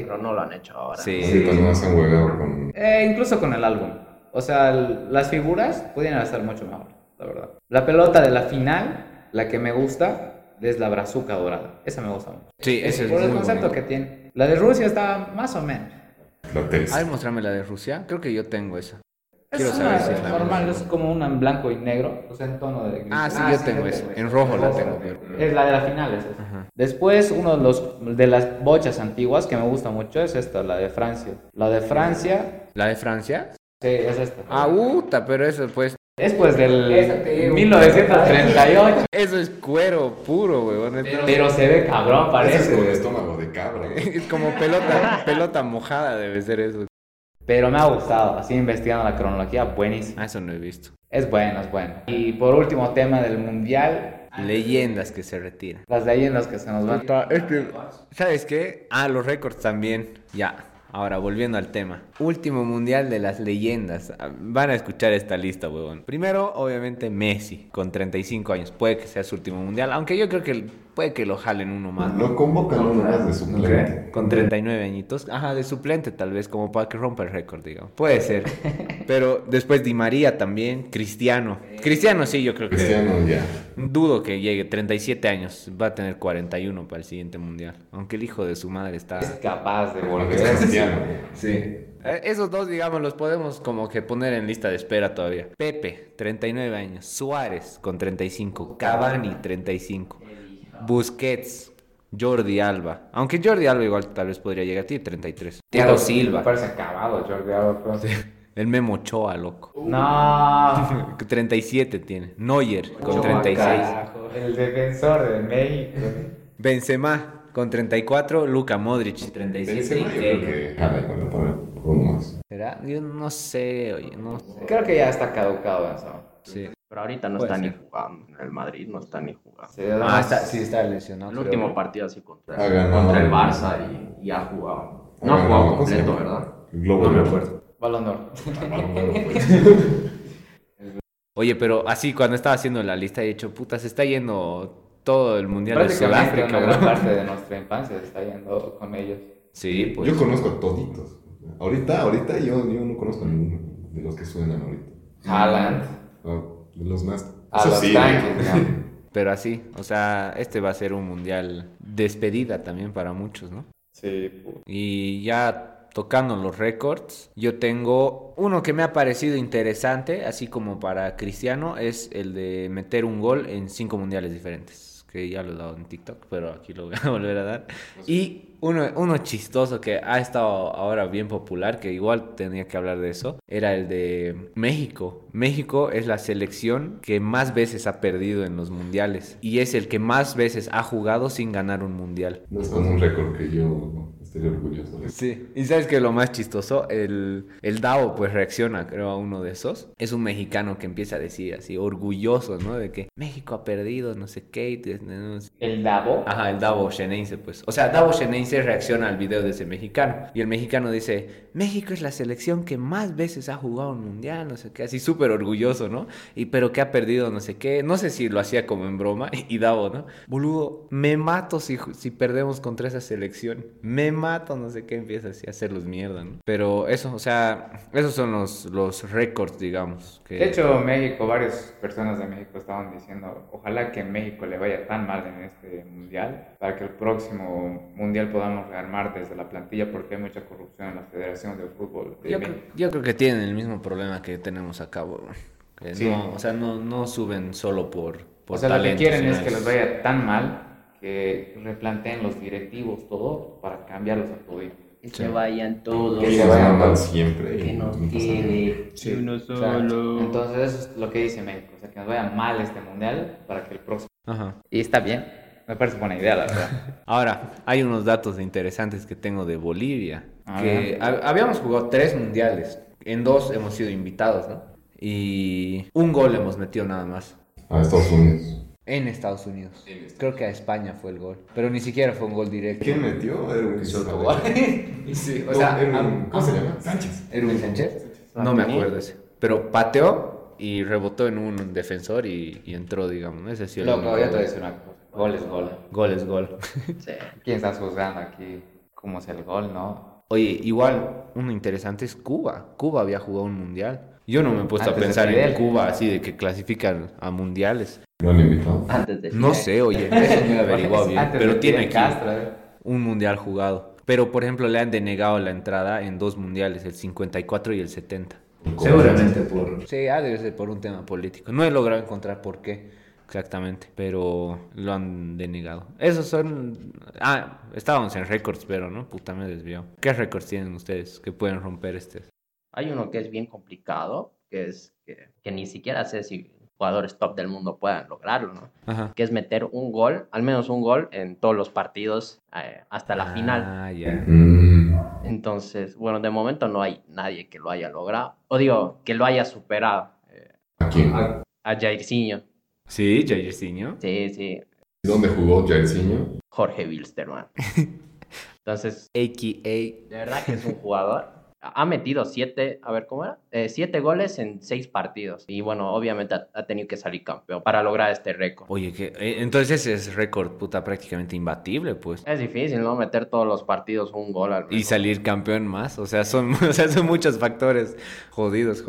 Pero no lo han hecho ahora. Sí, pues no se han huevado con... incluso con el álbum. O sea, las figuras podían estar mucho mejor, la verdad. La pelota de la final, la que me gusta, es la brazuca dorada. Esa me gusta mucho. Sí, ese es por el concepto bonito que tiene. La de Rusia está más o menos. A ver, mostrame la de Rusia. Creo que yo tengo esa. Quiero saber si es normal, es como una en blanco y negro, o sea, en tono de gris. Ah, sí, yo tengo eso. En rojo la tengo. Es la de la final, es esa. Después, uno de las bochas antiguas que me gusta mucho es esta, la de Francia. ¿La de Francia? ¿La de Francia? Sí, es esta. Ah, puta, pero eso pues... Es pues del 1938. Eso es cuero puro, weón. Pero se ve cabrón, parece. Es con estómago de cabra. Es como pelota mojada debe ser eso. Pero me ha gustado, así investigando la cronología, buenísimo. Ah, eso no he visto. Es bueno. Y por último tema del mundial. Leyendas que se retiran. Las leyendas que se nos van. ¿Sabes qué? Ah, los récords también. Ya, ahora volviendo al tema. Último mundial de las leyendas. Van a escuchar esta lista, huevón. Primero, obviamente, Messi, con 35 años. Puede que sea su último mundial, aunque yo creo que puede que lo jalen uno más. Lo convocan uno más de suplente. Okay. Con 39 añitos. Ajá, de suplente tal vez, como para que rompa el récord, digamos. Puede ser. Pero después Di María también, Cristiano. Cristiano sí, yo creo que... Cristiano ya. Dudo que llegue, 37 años. Va a tener 41 para el siguiente mundial. Aunque el hijo de su madre está... Es capaz de volver. Es Cristiano. Sí. Esos dos, digamos, los podemos como que poner en lista de espera todavía. Pepe, 39 años. Suárez, con 35. Cavani, 35. Busquets, Jordi Alba. Aunque Jordi Alba igual tal vez podría llegar a ti, 33. Thiago Silva. Me parece acabado Jordi Alba. Pero... sí. El Memo Ochoa, loco. No. 37 tiene. Neuer con 36. Carajo. El defensor de México. Benzema con 34, Luka Modric 37. Benzema, yo creo que... A ver, ¿cuánto podemos? ¿Será? Yo no sé, oye, no sé. Creo que ya está caducado Benzema. Sí. Pero ahorita no está ni jugando. El Madrid no está ni jugando. Sí, está lesionado. El último partido así contra el Barça y ha jugado. No ha jugado completo, ¿verdad? No me acuerdo. Balón de Oro. Oye, pero así cuando estaba haciendo la lista he dicho, puta, se está yendo todo el Mundial de Sudáfrica. Gran parte de nuestra infancia se está yendo con ellos. Sí, pues. Yo conozco a toditos. Ahorita yo no conozco a ninguno de los que suenan ahorita. Haaland. De los más... A los tanques, ¿no? Pero así, o sea, este va a ser un Mundial despedida también para muchos, ¿no? Sí. Pues. Y ya... tocando los récords, yo tengo uno que me ha parecido interesante, así como para Cristiano, es el de meter un gol en 5 mundiales diferentes, que ya lo he dado en TikTok, pero aquí lo voy a volver a dar. Y uno chistoso que ha estado ahora bien popular, que igual tenía que hablar de eso, era el de México. México es la selección que más veces ha perdido en los mundiales y es el que más veces ha jugado sin ganar un mundial. No es un récord que yo... Estoy orgulloso. Sí, y sabes que lo más chistoso, el Dao pues reacciona, creo, a uno de esos. Es un mexicano que empieza a decir así, orgulloso, ¿no? De que México ha perdido, no sé qué. No sé. ¿El Davo? Ajá, el Davo Xenense, pues. O sea, Davo Xenense reacciona al video de ese mexicano. Y el mexicano dice, México es la selección que más veces ha jugado un mundial, no sé qué. Así súper orgulloso, ¿no? Y pero que ha perdido, no sé qué. No sé si lo hacía como en broma. Y Davo, ¿no? Boludo, me mato si perdemos contra esa selección. Me mato, no sé qué, empieza así a hacerlos mierda, ¿no? Pero eso, o sea, esos son los récords, digamos. Que... De hecho, México, varias personas de México estaban diciendo, ojalá que México le vaya tan mal en este mundial, para que el próximo mundial podamos rearmar desde la plantilla, porque hay mucha corrupción en la Federación de Fútbol. Yo creo que tienen el mismo problema que tenemos acá, que sí. No, o sea, no suben solo por o sea, talento, lo que quieren es que les vaya tan mal, que replanteen los directivos, todo, para cambiarlos a todo. Que se vayan todos. Que se vayan todos siempre. Que nos quede uno solo. Entonces eso es lo que dice México, o sea, que nos vaya mal este mundial para que el próximo... Ajá. Y está bien, me parece buena idea, la verdad. Ahora, hay unos datos interesantes que tengo de Bolivia, que habíamos jugado 3 mundiales, en 2 hemos sido invitados, ¿no? Y un gol hemos metido nada más. A Estados Unidos. En Estados Unidos. Creo que a España fue el gol. Pero ni siquiera fue un gol directo. ¿Quién metió? Era un gol. Sí, o sea, ¿cómo se llama? Sánchez. ¿Era un Sánchez? No me acuerdo ese. Pero pateó y rebotó en un defensor y entró, digamos, ¿no? Ese sí el gol. Loco, ya te voy a decir una cosa. Gol es gol. Gol es gol. Sí. ¿Quién estás juzgando aquí? ¿Cómo es el gol, no? Oye, igual, uno interesante es Cuba. Cuba había jugado un mundial. Yo no me he puesto a pensar en Cuba así de que clasifican a mundiales. ¿No han invitado? No sé, oye, eso no lo he averiguado bien. Pero tiene aquí un mundial jugado. Pero, por ejemplo, le han denegado la entrada en 2 mundiales, el 54 y el 70. Seguramente por... Sí, debe ser por un tema político. No he logrado encontrar por qué exactamente, pero lo han denegado. Esos son... estábamos en récords, pero no, puta, me desvió. ¿Qué récords tienen ustedes que pueden romper este? Hay uno que es bien complicado, que es que ni siquiera sé si jugadores top del mundo puedan lograrlo, ¿no? Ajá. Que es meter un gol, al menos un gol, en todos los partidos hasta la final. Yeah. Entonces, bueno, de momento no hay nadie que lo haya logrado, o digo, que lo haya superado. ¿A quién? A Jairzinho. Sí, Jairzinho. Sí. ¿Dónde jugó Jairzinho? Jorge Wilstermann. Entonces, a.k.a. de verdad que es un jugador... Ha metido 7, a ver, ¿cómo era? 7 goles en 6 partidos. Y bueno, obviamente ha tenido que salir campeón para lograr este récord. Oye, que entonces ese es récord, puta, prácticamente imbatible, pues. Es difícil, ¿no? Meter todos los partidos un gol al récord. Y salir campeón más. O sea, son muchos factores jodidos.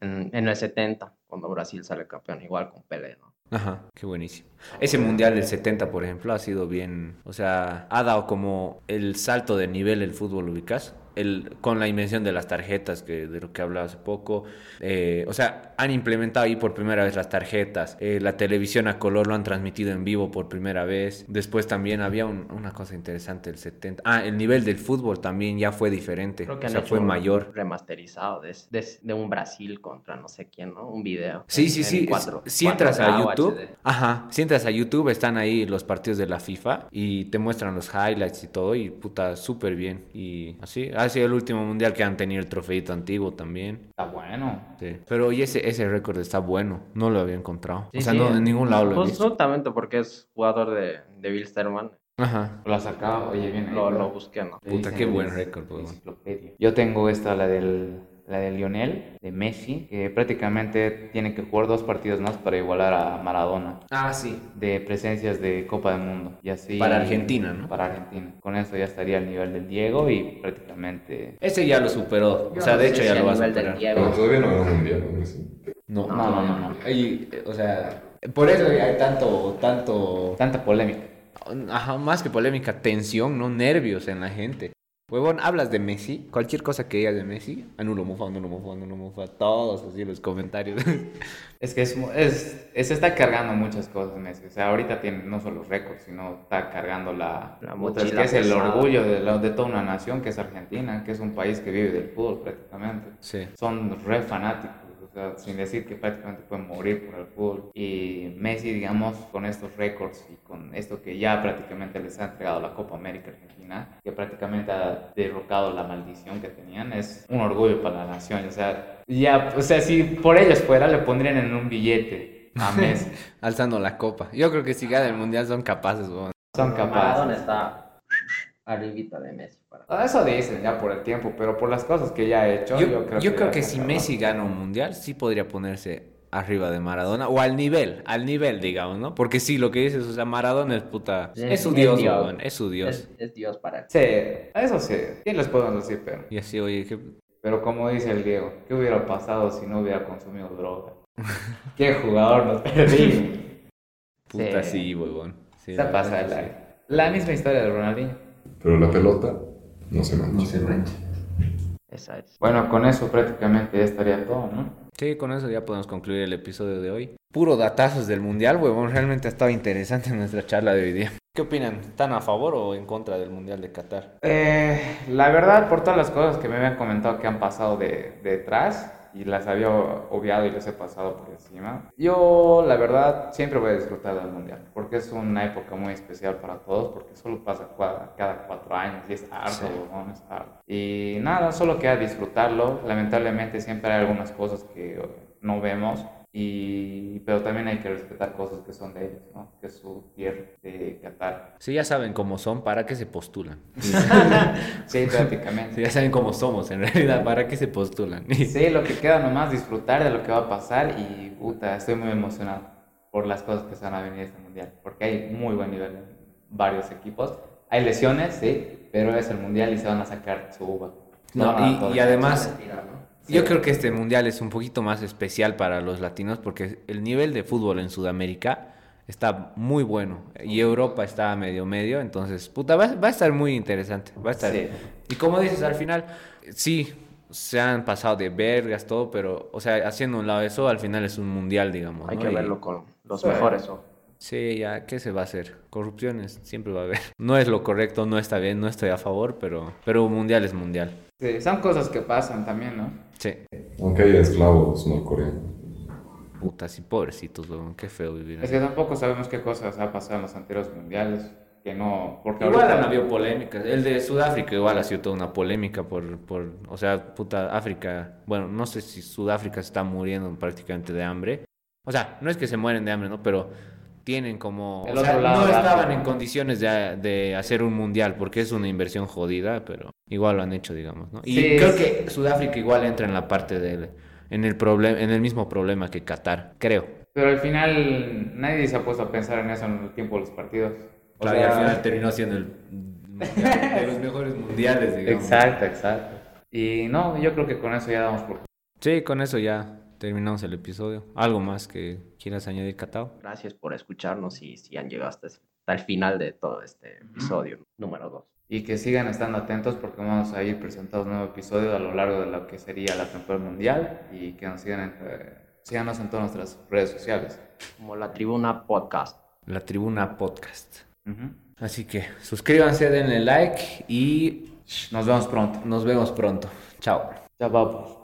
En el 70, cuando Brasil sale campeón, igual con Pelé, ¿no? Ajá, qué buenísimo. Ese mundial del 70, por ejemplo, ha sido bien... O sea, ha dado como el salto de nivel el fútbol, ubicás. con la invención de las tarjetas, de lo que hablaba hace poco, o sea, han implementado ahí por primera vez las tarjetas, la televisión a color lo han transmitido en vivo por primera vez. Después también había una cosa interesante, el 70, el nivel del fútbol también ya fue diferente, creo que fue mayor, remasterizado de un Brasil contra no sé quién, ¿no? Un video. Sí, si entras a YouTube, si entras a YouTube están ahí los partidos de la FIFA y te muestran los highlights y todo, y puta, súper bien. Y así ha sido el último mundial que han tenido el trofeito antiguo también. Está bueno. Sí. Pero oye, ese récord está bueno. No lo había encontrado. Sí, o sea, sí. No, en ningún lado lo he visto. Justamente porque es jugador de Bill Sterman. Ajá. Lo sacaba, oye, bien. Lo busqué, ¿no? Puta, qué buen récord. Yo tengo esta, la de Lionel, de Messi, que prácticamente tiene que jugar 2 partidos más para igualar a Maradona. Ah, sí. De presencias de Copa del Mundo. Y así, para Argentina, ¿no? Para Argentina. Con eso ya estaría al nivel del Diego y prácticamente... Ese ya lo superó. O sea, de hecho ya lo va a superar. Pero todavía no ganó un Diego, Messi. No. Y, o sea, por eso ya hay tanta polémica. Ajá, más que polémica, tensión, ¿no? Nervios en la gente. Huevón, hablas de Messi, cualquier cosa que digas de Messi, anulo mofa, todos así los comentarios. Es que se está cargando muchas cosas Messi, o sea, ahorita tiene no solo récords, sino está cargando la mochila, que es el orgullo de toda una nación, que es Argentina, que es un país que vive del fútbol prácticamente. Sí. Son re fanáticos. O sea, sin decir que prácticamente pueden morir por el fútbol. Y Messi, digamos, con estos récords y con esto que ya prácticamente les ha entregado la Copa América Argentina, que prácticamente ha derrocado la maldición que tenían, es un orgullo para la nación. O sea, ya, o sea, si por ellos fuera, le pondrían en un billete a Messi. Alzando la copa. Yo creo que si gana el mundial son capaces, bro. Son capaces. Maradona está arribita de Messi. Eso dicen ya por el tiempo, pero por las cosas que ya ha hecho. Yo creo que si Messi gana un mundial, sí podría ponerse arriba de Maradona, o al nivel, digamos, ¿no? Porque sí, lo que dices, o sea, Maradona es puta... Es su dios. Es dios para él. Sí, eso sí. Sí les podemos decir, pero... Y así, oye, Pero como dice el Diego, ¿qué hubiera pasado si no hubiera consumido droga? ¿Qué jugador nos perdimos? Puta, sí, huevón. Sí, se pasa la misma historia de Ronaldinho. Pero la pelota... No se mancha. Esa es. Bueno, con eso prácticamente ya estaría todo, ¿no? Sí, con eso ya podemos concluir el episodio de hoy. Puro datazos del mundial, huevón. Realmente ha estado interesante nuestra charla de hoy día. ¿Qué opinan? ¿Están a favor o en contra del mundial de Qatar? La verdad, por todas las cosas que me habían comentado que han pasado detrás... y las había obviado y las he pasado por encima. Yo, la verdad, siempre voy a disfrutar del mundial, porque es una época muy especial para todos, porque solo pasa cada 4 años, y es harto, sí. ¿No? Es harto. Y nada, solo queda disfrutarlo. Lamentablemente siempre hay algunas cosas que no vemos, pero también hay que respetar cosas que son de ellos, ¿no? Que es su tierra de Qatar. Sí, ya saben cómo son, ¿para qué se postulan? Sí, prácticamente. Sí, ya saben cómo somos, en realidad, ¿para qué se postulan? Sí, lo que queda nomás disfrutar de lo que va a pasar y, puta, estoy muy emocionado por las cosas que se van a venir este mundial, porque hay muy buen nivel en varios equipos. Hay lesiones, sí, pero es el mundial y se van a sacar su uva. No, y además... Sí. Yo creo que este mundial es un poquito más especial para los latinos porque el nivel de fútbol en Sudamérica está muy bueno y Europa está medio, entonces puta, va a estar muy interesante, va a estar. Sí. Y como dices, al final sí se han pasado de vergas todo, pero o sea, haciendo un lado eso, al final es un mundial, digamos, hay, ¿no? Que verlo con los mejores o... Sí, ya, ¿qué se va a hacer? Corrupciones siempre va a haber. No es lo correcto, no está bien, no estoy a favor, pero mundial es mundial. Sí, son cosas que pasan también, ¿no? Sí. Aunque hay esclavos norcoreanos. Putas y pobrecitos, ¿no? Qué feo vivir. Es que tampoco sabemos qué cosas ha pasado en los anteriores mundiales. Que no, porque igual ahorita... han habido polémicas. El de Sudáfrica igual ha sido toda una polémica por o sea, puta, África. Bueno, no sé si Sudáfrica se está muriendo prácticamente de hambre. O sea, no es que se mueren de hambre, ¿no? Pero... tienen como... O sea, no estaban en condiciones de hacer un mundial porque es una inversión jodida, pero igual lo han hecho, digamos, ¿no? Y sí, creo que Sudáfrica igual entra en la parte en el mismo problema que Qatar, creo. Pero al final nadie se ha puesto a pensar en eso en el tiempo de los partidos. Claro, y al final terminó siendo el mundial, de los mejores mundiales, digamos. Exacto. Y no, yo creo que con eso ya damos por... Sí, con eso ya... terminamos el episodio. ¿Algo más que quieras añadir, Catao? Gracias por escucharnos y si han llegado hasta el final de todo este episodio número 2. y que sigan estando atentos porque vamos a ir presentando un nuevo episodio a lo largo de lo que sería la temporada mundial y que nos síganos en todas nuestras redes sociales. Como La Tribuna Podcast. La Tribuna Podcast. Uh-huh. Así que suscríbanse, denle like y nos vemos pronto. Chao. Chao, papu.